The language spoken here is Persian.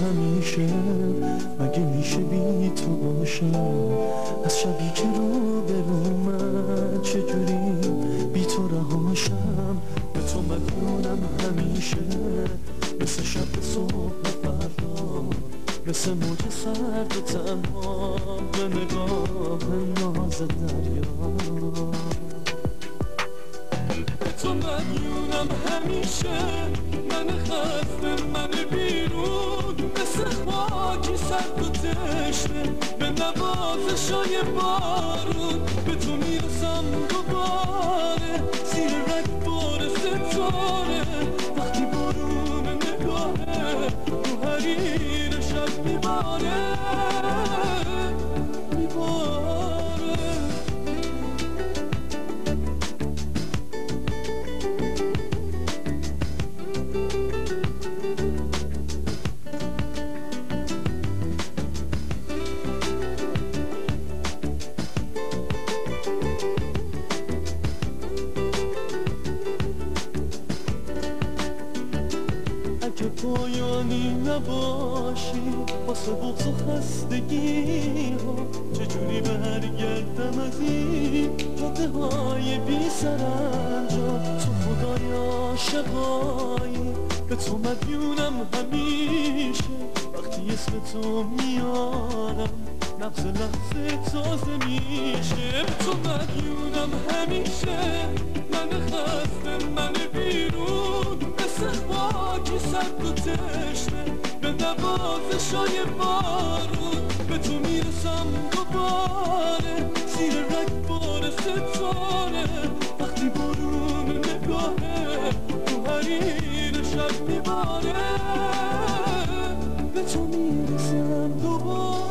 همیشه، مگه میشه بی تو باشم؟ از شبی که رو به رو من چجوری بی تو رهاشم؟ به تو مدیونم همیشه، مثل شب صبح فردا، مثل موج سرد و تنها به نگاه ناز دریا. به تو مدیونم همیشه، من خسته من بیرون، مثل خاکی سرد و تشنه به نوازشای بارون. به تو میرسم دوباره زیر رگبار ستاره، وقتی بارون نگاهه تو حریر شب میباره. که پایانی نباشی واسه بغض و خستگی ها، چجوری برگردم از این جاده های بی سرانجام؟ تو خدای عاشقایی، به تو مدیونم همیشه، وقتی اسم تو میارم نبض لحظه تازه میشه. به تو مدیونم همیشه، من خسته من بیرون، خاکی سرد و تشنه به نوازشای بارون. به تو میرسم دوباره زیر رگبار ستاره، وقتی بارون نگاهه تو حریر شب میباره. به تو میرسم دوباره